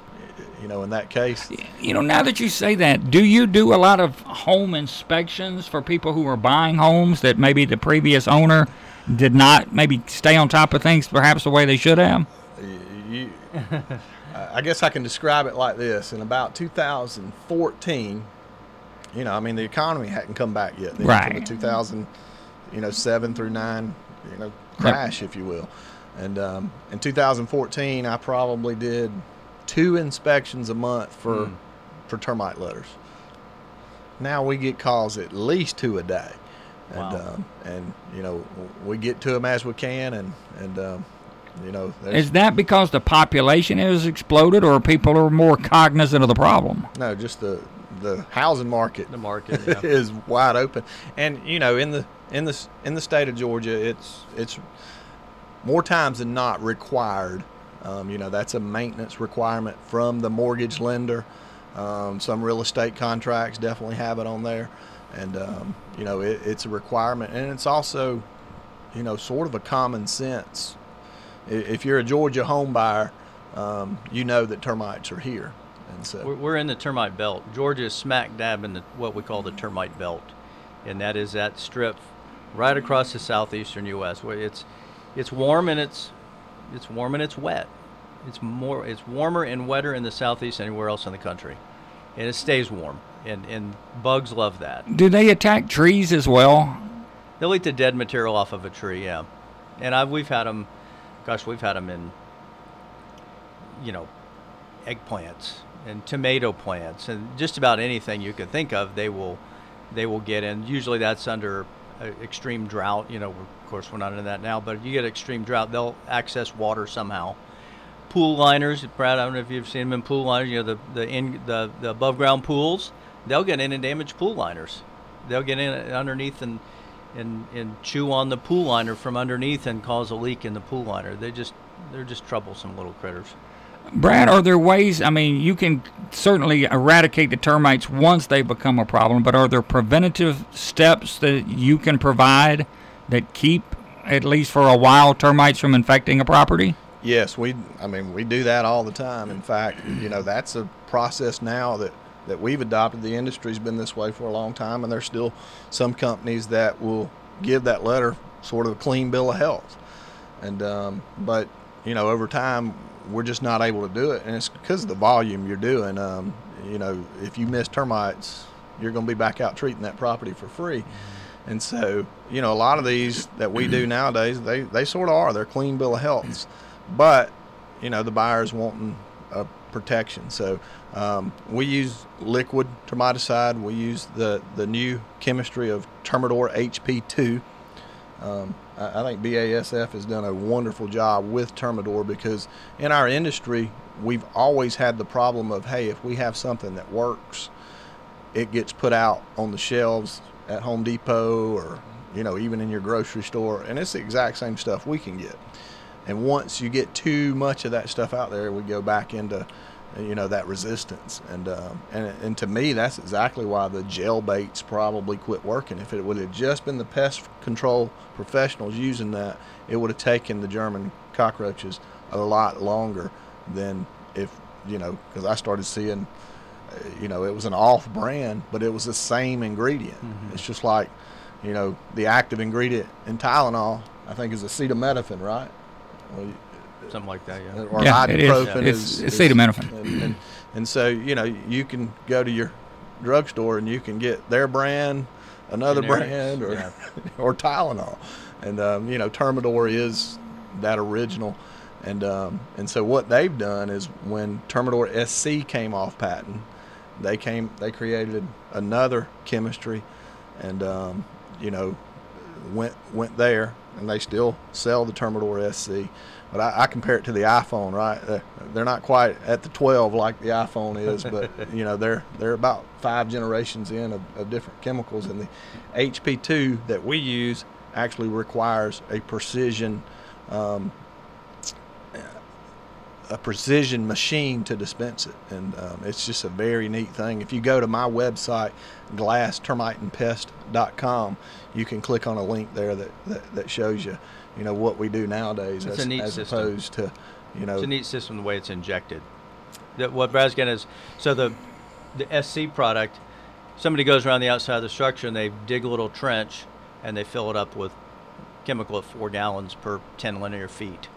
in that case, now that you say that, do you do a lot of home inspections for people who are buying homes that maybe the previous owner did not maybe stay on top of things perhaps the way they should have? I guess I can describe it like this. In about 2014, the economy hadn't come back yet. Right. The 2007 through 9, crash, if you will. And in 2014, I probably did 2 inspections a month for termite litters. Now we get calls at least 2 a day. And, we get to them as we can, and is that because the population has exploded, or people are more cognizant of the problem? No, just the housing market. The market is wide open, and in the state of Georgia, it's more times than not required. That's a maintenance requirement from the mortgage lender. Some real estate contracts definitely have it on there, and it's a requirement, and it's also sort of a common sense. If you're a Georgia home buyer, that termites are here, and so we're in the termite belt. Georgia is smack dab in what we call the termite belt, and that is that strip right across the southeastern U.S. where it's warm and it's warm and it's wet. It's warmer and wetter in the southeast than anywhere else in the country, and it stays warm. And bugs love that. Do they attack trees as well? They'll eat the dead material off of a tree. Yeah, and we've had them. Gosh, we've had them in, eggplants and tomato plants and just about anything you could think of, they will get in. Usually that's under extreme drought. Of course, we're not in that now, but if you get extreme drought, they'll access water somehow. Pool liners, Brad, I don't know if you've seen them in pool liners, the above ground pools, they'll get in and damage pool liners. They'll get in underneath and chew on the pool liner from underneath and cause a leak in the pool liner. They're just troublesome little critters. Brad, are there ways, you can certainly eradicate the termites once they become a problem, but are there preventative steps that you can provide that keep, at least for a while, termites from infecting a property? Yes, we do that all the time. In fact, that's a process now that we've adopted. The industry's been this way for a long time, and there's still some companies that will give that letter sort of a clean bill of health. And but over time we're just not able to do it, and it's because of the volume you're doing. If you miss termites, you're going to be back out treating that property for free. And so a lot of these that we do nowadays, they sort of are, they're clean bill of healths, but the buyer's wanting a protection. So we use liquid termiticide. We use the new chemistry of Termidor HP2. I think BASF has done a wonderful job with Termidor, because in our industry we've always had the problem of, hey, if we have something that works, it gets put out on the shelves at Home Depot or even in your grocery store, and it's the exact same stuff we can get. And once you get too much of that stuff out there, we go back into, that resistance. And and to me, that's exactly why the gel baits probably quit working. If it would have just been the pest control professionals using that, it would have taken the German cockroaches a lot longer than if, because I started seeing, it was an off-brand, but it was the same ingredient. Mm-hmm. It's just like, the active ingredient in Tylenol, I think, is acetaminophen, right? Something like that, yeah. Or ibuprofen is acetaminophen. And so, you can go to your drugstore and you can get their brand, another brand, or Tylenol. And, Termidor is that original. And so what they've done is, when Termidor SC came off patent, they created another chemistry and, went there. And they still sell the Termidor SC. But I compare it to the iPhone, right? They're not quite at the 12 like the iPhone is, but, they're about 5 generations in of different chemicals. And the HP2 that we use actually requires a precision a precision machine to dispense it. And it's just a very neat thing. If you go to my website, glasstermiteandpest.com, you can click on a link there that shows you, you know, what we do nowadays as opposed to, you know. It's a neat system the way it's injected. What Brad's getting is, so the SC product, somebody goes around the outside of the structure and they dig a little trench and they fill it up with chemical at 4 gallons per 10 linear feet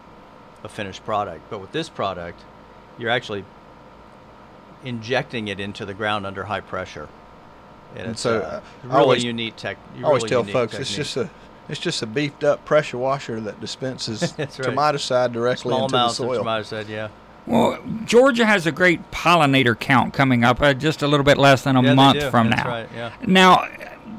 of finished product. But with this product, you're actually injecting it into the ground under high pressure. And it's so I always tell folks, it's just a beefed up pressure washer that dispenses Termiticide directly into the soil. Termiticide, yeah. Well, Georgia has a great pollinator count coming up just a little bit less than a month from now. Right, yeah. Now,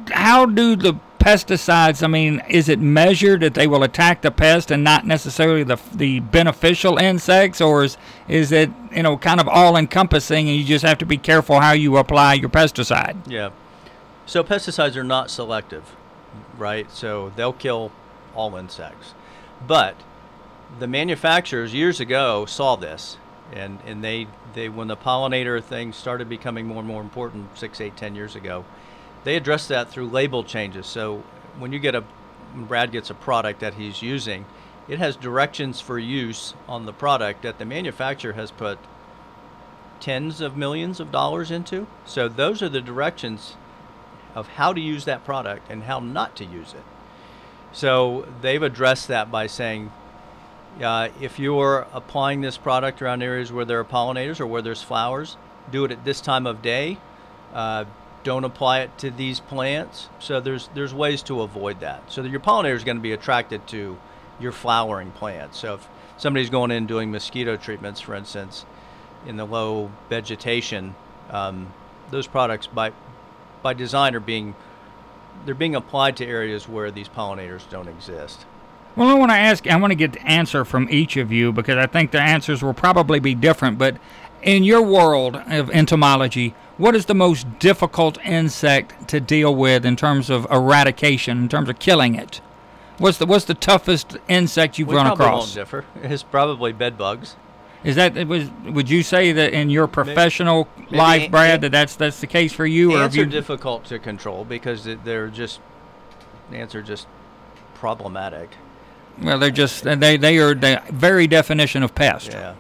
how do the pesticides, I mean, is it measured that they will attack the pest and not necessarily the beneficial insects, or is it, you know, kind of all-encompassing and you just have to be careful how you apply your pesticide? Yeah. So pesticides are not selective, right? So they'll kill all insects. But the manufacturers years ago saw this, and they when the pollinator thing started becoming more and more important 6, 8, 10 years ago, they addressed that through label changes. So when you get when Brad gets a product that he's using, it has directions for use on the product that the manufacturer has put tens of millions of dollars into. So those are the directions of how to use that product and how not to use it. So they've addressed that by saying, if you are applying this product around areas where there are pollinators or where there's flowers, do it at this time of day. Don't apply it to these plants. So there's ways to avoid that. So that your pollinator is going to be attracted to your flowering plants. So if somebody's going in doing mosquito treatments, for instance, in the low vegetation, those products by design are being applied to areas where these pollinators don't exist. Well, I want to get the answer from each of you, because I think the answers will probably be different. But in your world of entomology, what is the most difficult insect to deal with in terms of eradication, in terms of killing it? What's the toughest insect you've run across? We probably won't differ. It's probably bed bugs. Would you say that in your professional life, Brad, that's the case for you? Ants are difficult to control because ants are just problematic. Well, they're just they are the very definition of pest. Yeah.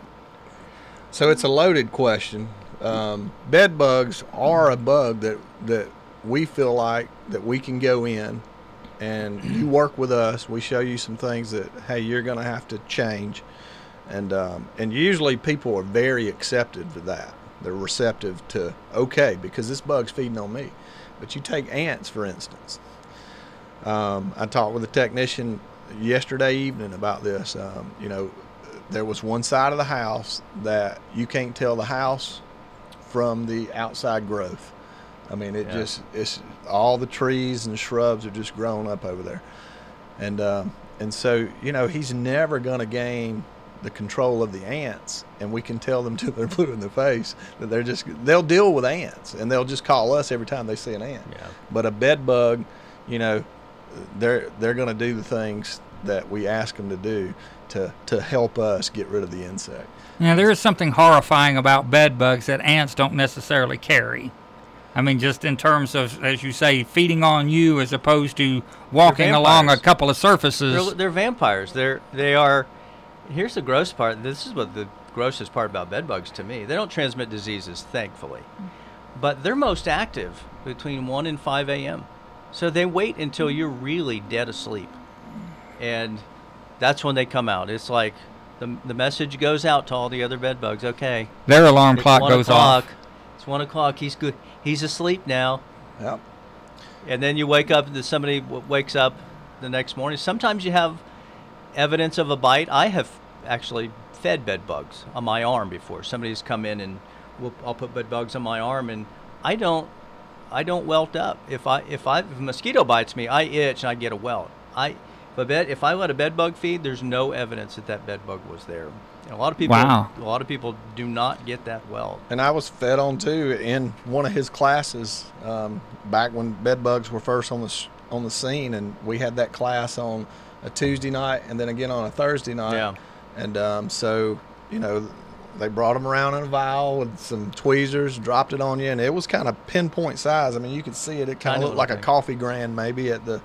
So it's a loaded question. Bed bugs are a bug that we feel like that we can go in, and you work with us. We show you some things that, hey, you're going to have to change, and usually people are very accepted for that. They're receptive to because this bug's feeding on me. But you take ants, for instance. I talked with a technician yesterday evening about this. There was one side of the house that you can't tell the house from the outside growth. I mean, it's all the trees and shrubs are just growing up over there, and so, you know, he's never going to gain the control of the ants, and we can tell them till they're blue in the face that they'll deal with ants, and they'll just call us every time they see an ant. Yeah. But a bed bug, you know, they're going to do the things that we ask them to do to help us get rid of the insect. Now, there is something horrifying about bed bugs that ants don't necessarily carry. I mean, just in terms of, as you say, feeding on you as opposed to walking along a couple of surfaces. They're vampires. They are. Here's the gross part. This is what the grossest part about bed bugs to me. They don't transmit diseases, thankfully, but they're most active between 1 and 5 a.m. So they wait until you're really dead asleep, and that's when they come out. It's like the message goes out to all the other bed bugs. Okay, their alarm clock goes off. It's 1 o'clock. He's good. He's asleep now. Yep. And then you wake up, and somebody wakes up the next morning. Sometimes you have evidence of a bite. I have actually fed bed bugs on my arm before. Somebody's come in, and I'll put bed bugs on my arm, and I don't welt up. If a mosquito bites me, I itch and I get a welt. If I let a bed bug feed, there's no evidence that bed bug was there. And a lot of people do not get that welt. And I was fed on too in one of his classes back when bed bugs were first on the scene, and we had that class on a Tuesday night and then again on a Thursday night. Yeah. And so you know, they brought them around in a vial with some tweezers, dropped it on you, and it was kind of pinpoint size. I mean, you could see it. It kind of looked like a coffee grain maybe at the,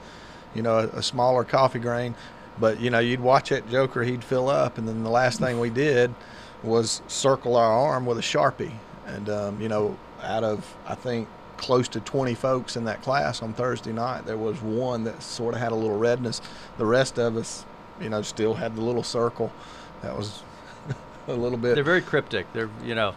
you know, a smaller coffee grain. But, you know, you'd watch that joker, he'd fill up, and then the last thing we did was circle our arm with a Sharpie. And, you know, out of, I think, close to 20 folks in that class on Thursday night, there was one that sort of had a little redness. The rest of us, you know, still had the little circle. That was a little bit. They're very cryptic. They're, you know,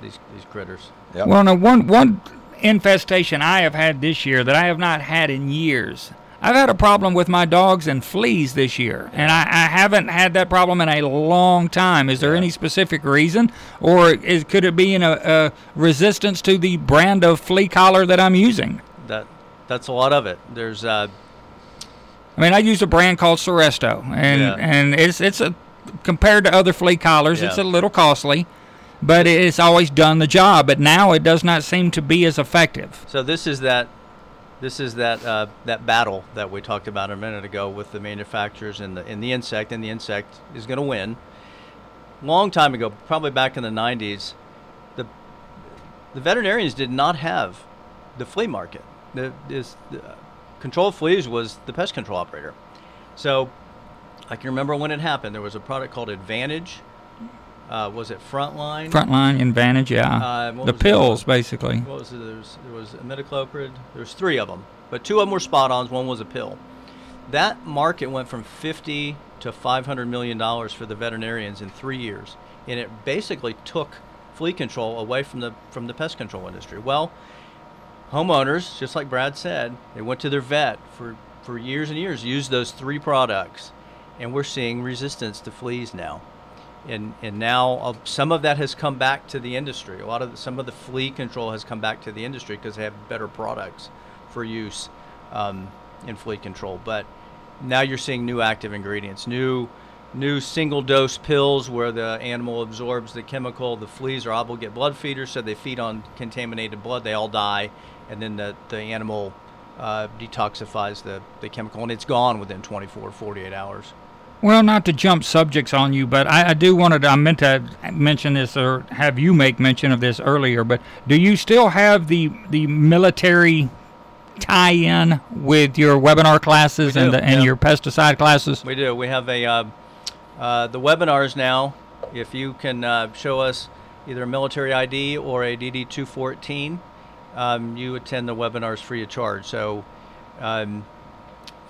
these critters. Yep. Well, now, one infestation I have had this year that I have not had in years. I've had a problem with my dogs and fleas this year, and I haven't had that problem in a long time. Is there any specific reason, or could it be in a resistance to the brand of flea collar that I'm using? That's a lot of it. There's, I mean, I use a brand called Seresto, and it's a, compared to other flea collars, it's a little costly, but it's always done the job. But now it does not seem to be as effective. So this is that. This is that battle that we talked about a minute ago with the manufacturers and the insect, and the insect is going to win. Long time ago, probably back in the 90s, the veterinarians did not have the flea market. The control of fleas was the pest control operator. So I can remember when it happened. There was a product called Advantage. Was it Frontline? Frontline, Advantage, the pills, basically. What was it? There was imidacloprid. There was three of them, but two of them were spot-ons. One was a pill. That market went from $50 to $500 million for the veterinarians in 3 years, and it basically took flea control away from the pest control industry. Well, homeowners, just like Brad said, they went to their vet for years and years, used those three products, and we're seeing resistance to fleas now. And now some of that has come back to the industry. Some of the flea control has come back to the industry because they have better products for use in flea control. But now you're seeing new active ingredients, new single dose pills where the animal absorbs the chemical. The fleas are obligate blood feeders, so they feed on contaminated blood. They all die, and then the animal detoxifies the chemical, and it's gone within 24 or 48 hours. Well, not to jump subjects on you, but I do wanted I meant to mention this or have you make mention of this earlier, but do you still have the military tie-in with your webinar classes and your pesticide classes? We do. We have the webinars now. If you can show us either a military ID or a DD-214, you attend the webinars free of charge. So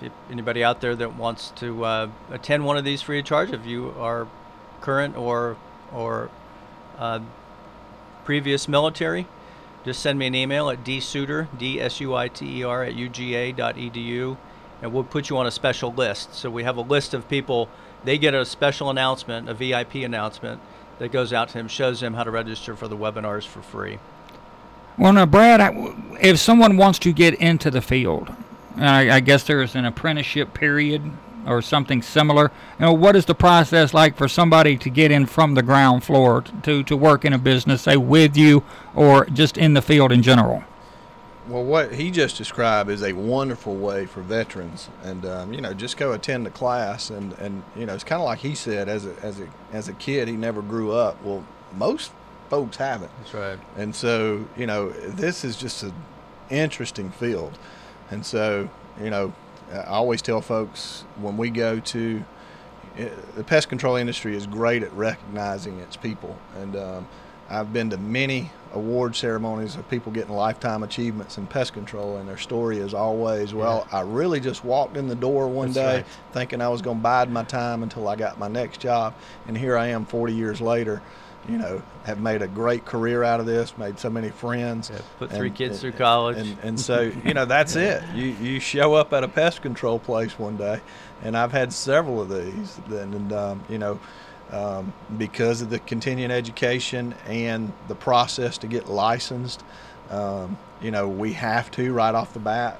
if anybody out there that wants to attend one of these free of charge, if you are current or previous military, just send me an email at dsuiter, D-S-U-I-T-E-R, at uga.edu, and we'll put you on a special list. So we have a list of people. They get a special announcement, a VIP announcement that goes out to them, shows them how to register for the webinars for free. Well, now, Brad, if someone wants to get into the field, I guess there is an apprenticeship period or something similar. You know, what is the process like for somebody to get in from the ground floor to work in a business, say, with you or just in the field in general? Well, what he just described is a wonderful way for veterans, and you know, just go attend the class, and you know, it's kind of like he said, as a kid, he never grew up. Well, most folks haven't. That's right. And so, you know, this is just an interesting field. And so, you know, I always tell folks when we go to the pest control industry is great at recognizing its people. And I've been to many award ceremonies of people getting lifetime achievements in pest control, and their story is always, well, I really just walked in the door one day thinking I was going to bide my time until I got my next job. And here I am 40 years later. You know, have made a great career out of this, made so many friends. Yeah, put three kids through college. And so, you know, that's it. You show up at a pest control place one day, and I've had several of these. And because of the continuing education and the process to get licensed, you know, we have to right off the bat.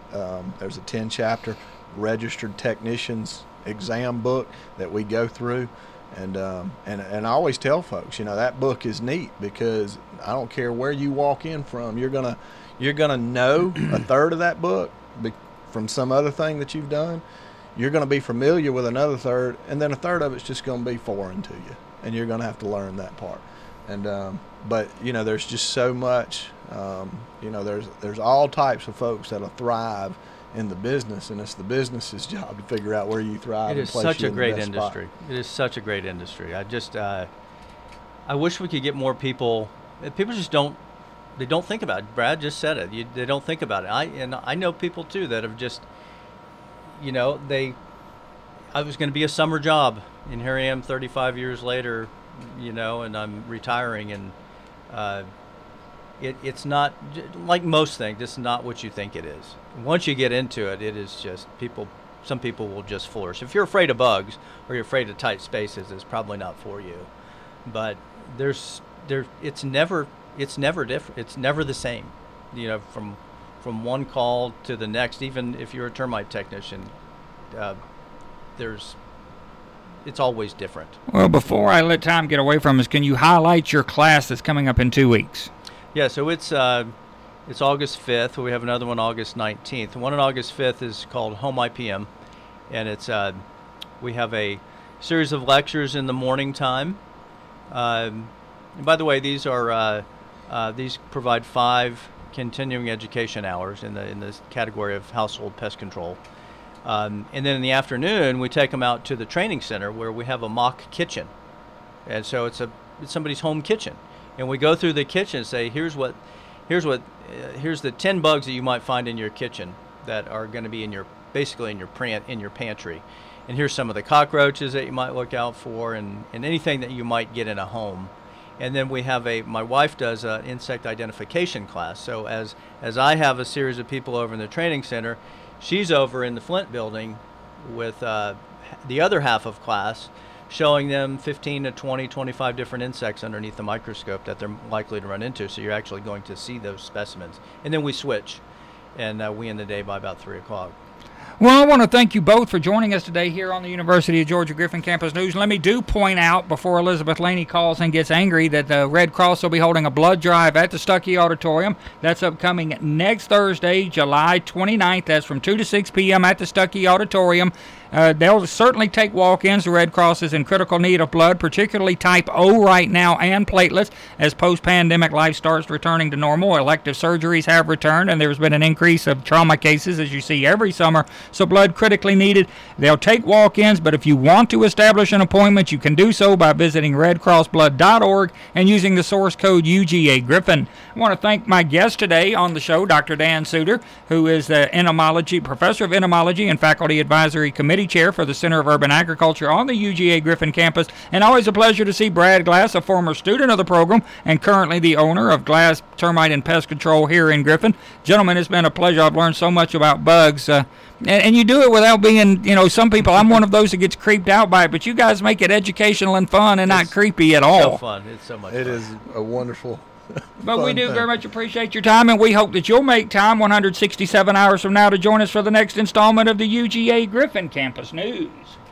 There's a 10-chapter registered technicians exam book that we go through. And I always tell folks, you know, that book is neat because I don't care where you walk in from, you're gonna know a third of that book from some other thing that you've done. You're gonna be familiar with another third, and then a third of it's just gonna be foreign to you. and you're going to have to learn that part. And but you know, there's just so much. You know, there's all types of folks that'll thrive in the business, and it's the business's job to figure out where you thrive. It is such a great industry. It is such a great industry. I just I wish we could get more people. People just don't. They don't think about it. Brad just said it. They don't think about it. I know people too that have just, you know, I was going to be a summer job, and here I am 35 years later, you know, and I'm retiring, and it's not like most things. It's not what you think it is. Once you get into it, it is just people. Some people will just flourish. If you're afraid of bugs or you're afraid of tight spaces, it's probably not for you. But it's never different. It's never the same, you know, from one call to the next. Even if you're a termite technician, it's always different. Well, before I let time get away from us, can you highlight your class that's coming up in 2 weeks? Yeah, so it's August 5th. We have another one August 19th. The one on August 5th is called Home IPM, and it's we have a series of lectures in the morning time. And by the way, these are these provide 5 continuing education hours in the category of household pest control. And then in the afternoon, we take them out to the training center where we have a mock kitchen. And so it's somebody's home kitchen. And we go through the kitchen and say, here's the 10 bugs that you might find in your kitchen that are going to be in your pantry. And here's some of the cockroaches that you might look out for and anything that you might get in a home. And then we have my wife does an insect identification class. So as I have a series of people over in the training center, she's over in the Flint building with the other half of class, showing them 15 to 20, 25 different insects underneath the microscope that they're likely to run into. So you're actually going to see those specimens. And then we switch, and we end the day by about 3 o'clock. Well, I want to thank you both for joining us today here on the University of Georgia Griffin Campus News. Let me point out, before Elizabeth Laney calls and gets angry, that the Red Cross will be holding a blood drive at the Stuckey Auditorium. That's upcoming next Thursday, July 29th. That's from 2 to 6 p.m. at the Stuckey Auditorium. They'll certainly take walk-ins. The Red Cross is in critical need of blood, particularly type O right now, and platelets, as post-pandemic life starts returning to normal. Elective surgeries have returned, and there's been an increase of trauma cases, as you see every summer. So blood critically needed. They'll take walk-ins, but if you want to establish an appointment, you can do so by visiting redcrossblood.org and using the source code UGA Griffin. I want to thank my guest today on the show, Dr. Dan Suter, who is the professor of entomology and faculty advisory committee chair for the Center of Urban Agriculture on the UGA Griffin campus. And always a pleasure to see Brad Glass, a former student of the program and currently the owner of Glass Termite and Pest Control here in Griffin. Gentlemen, it's been a pleasure. I've learned so much about bugs. And you do it without being, you know, some people, I'm one of those that gets creeped out by it, but you guys make it educational and fun and not creepy at all. It's so fun. It's so much fun. It is a wonderful But we do very much appreciate your time, and we hope that you'll make time 167 hours from now to join us for the next installment of the UGA Griffin Campus News.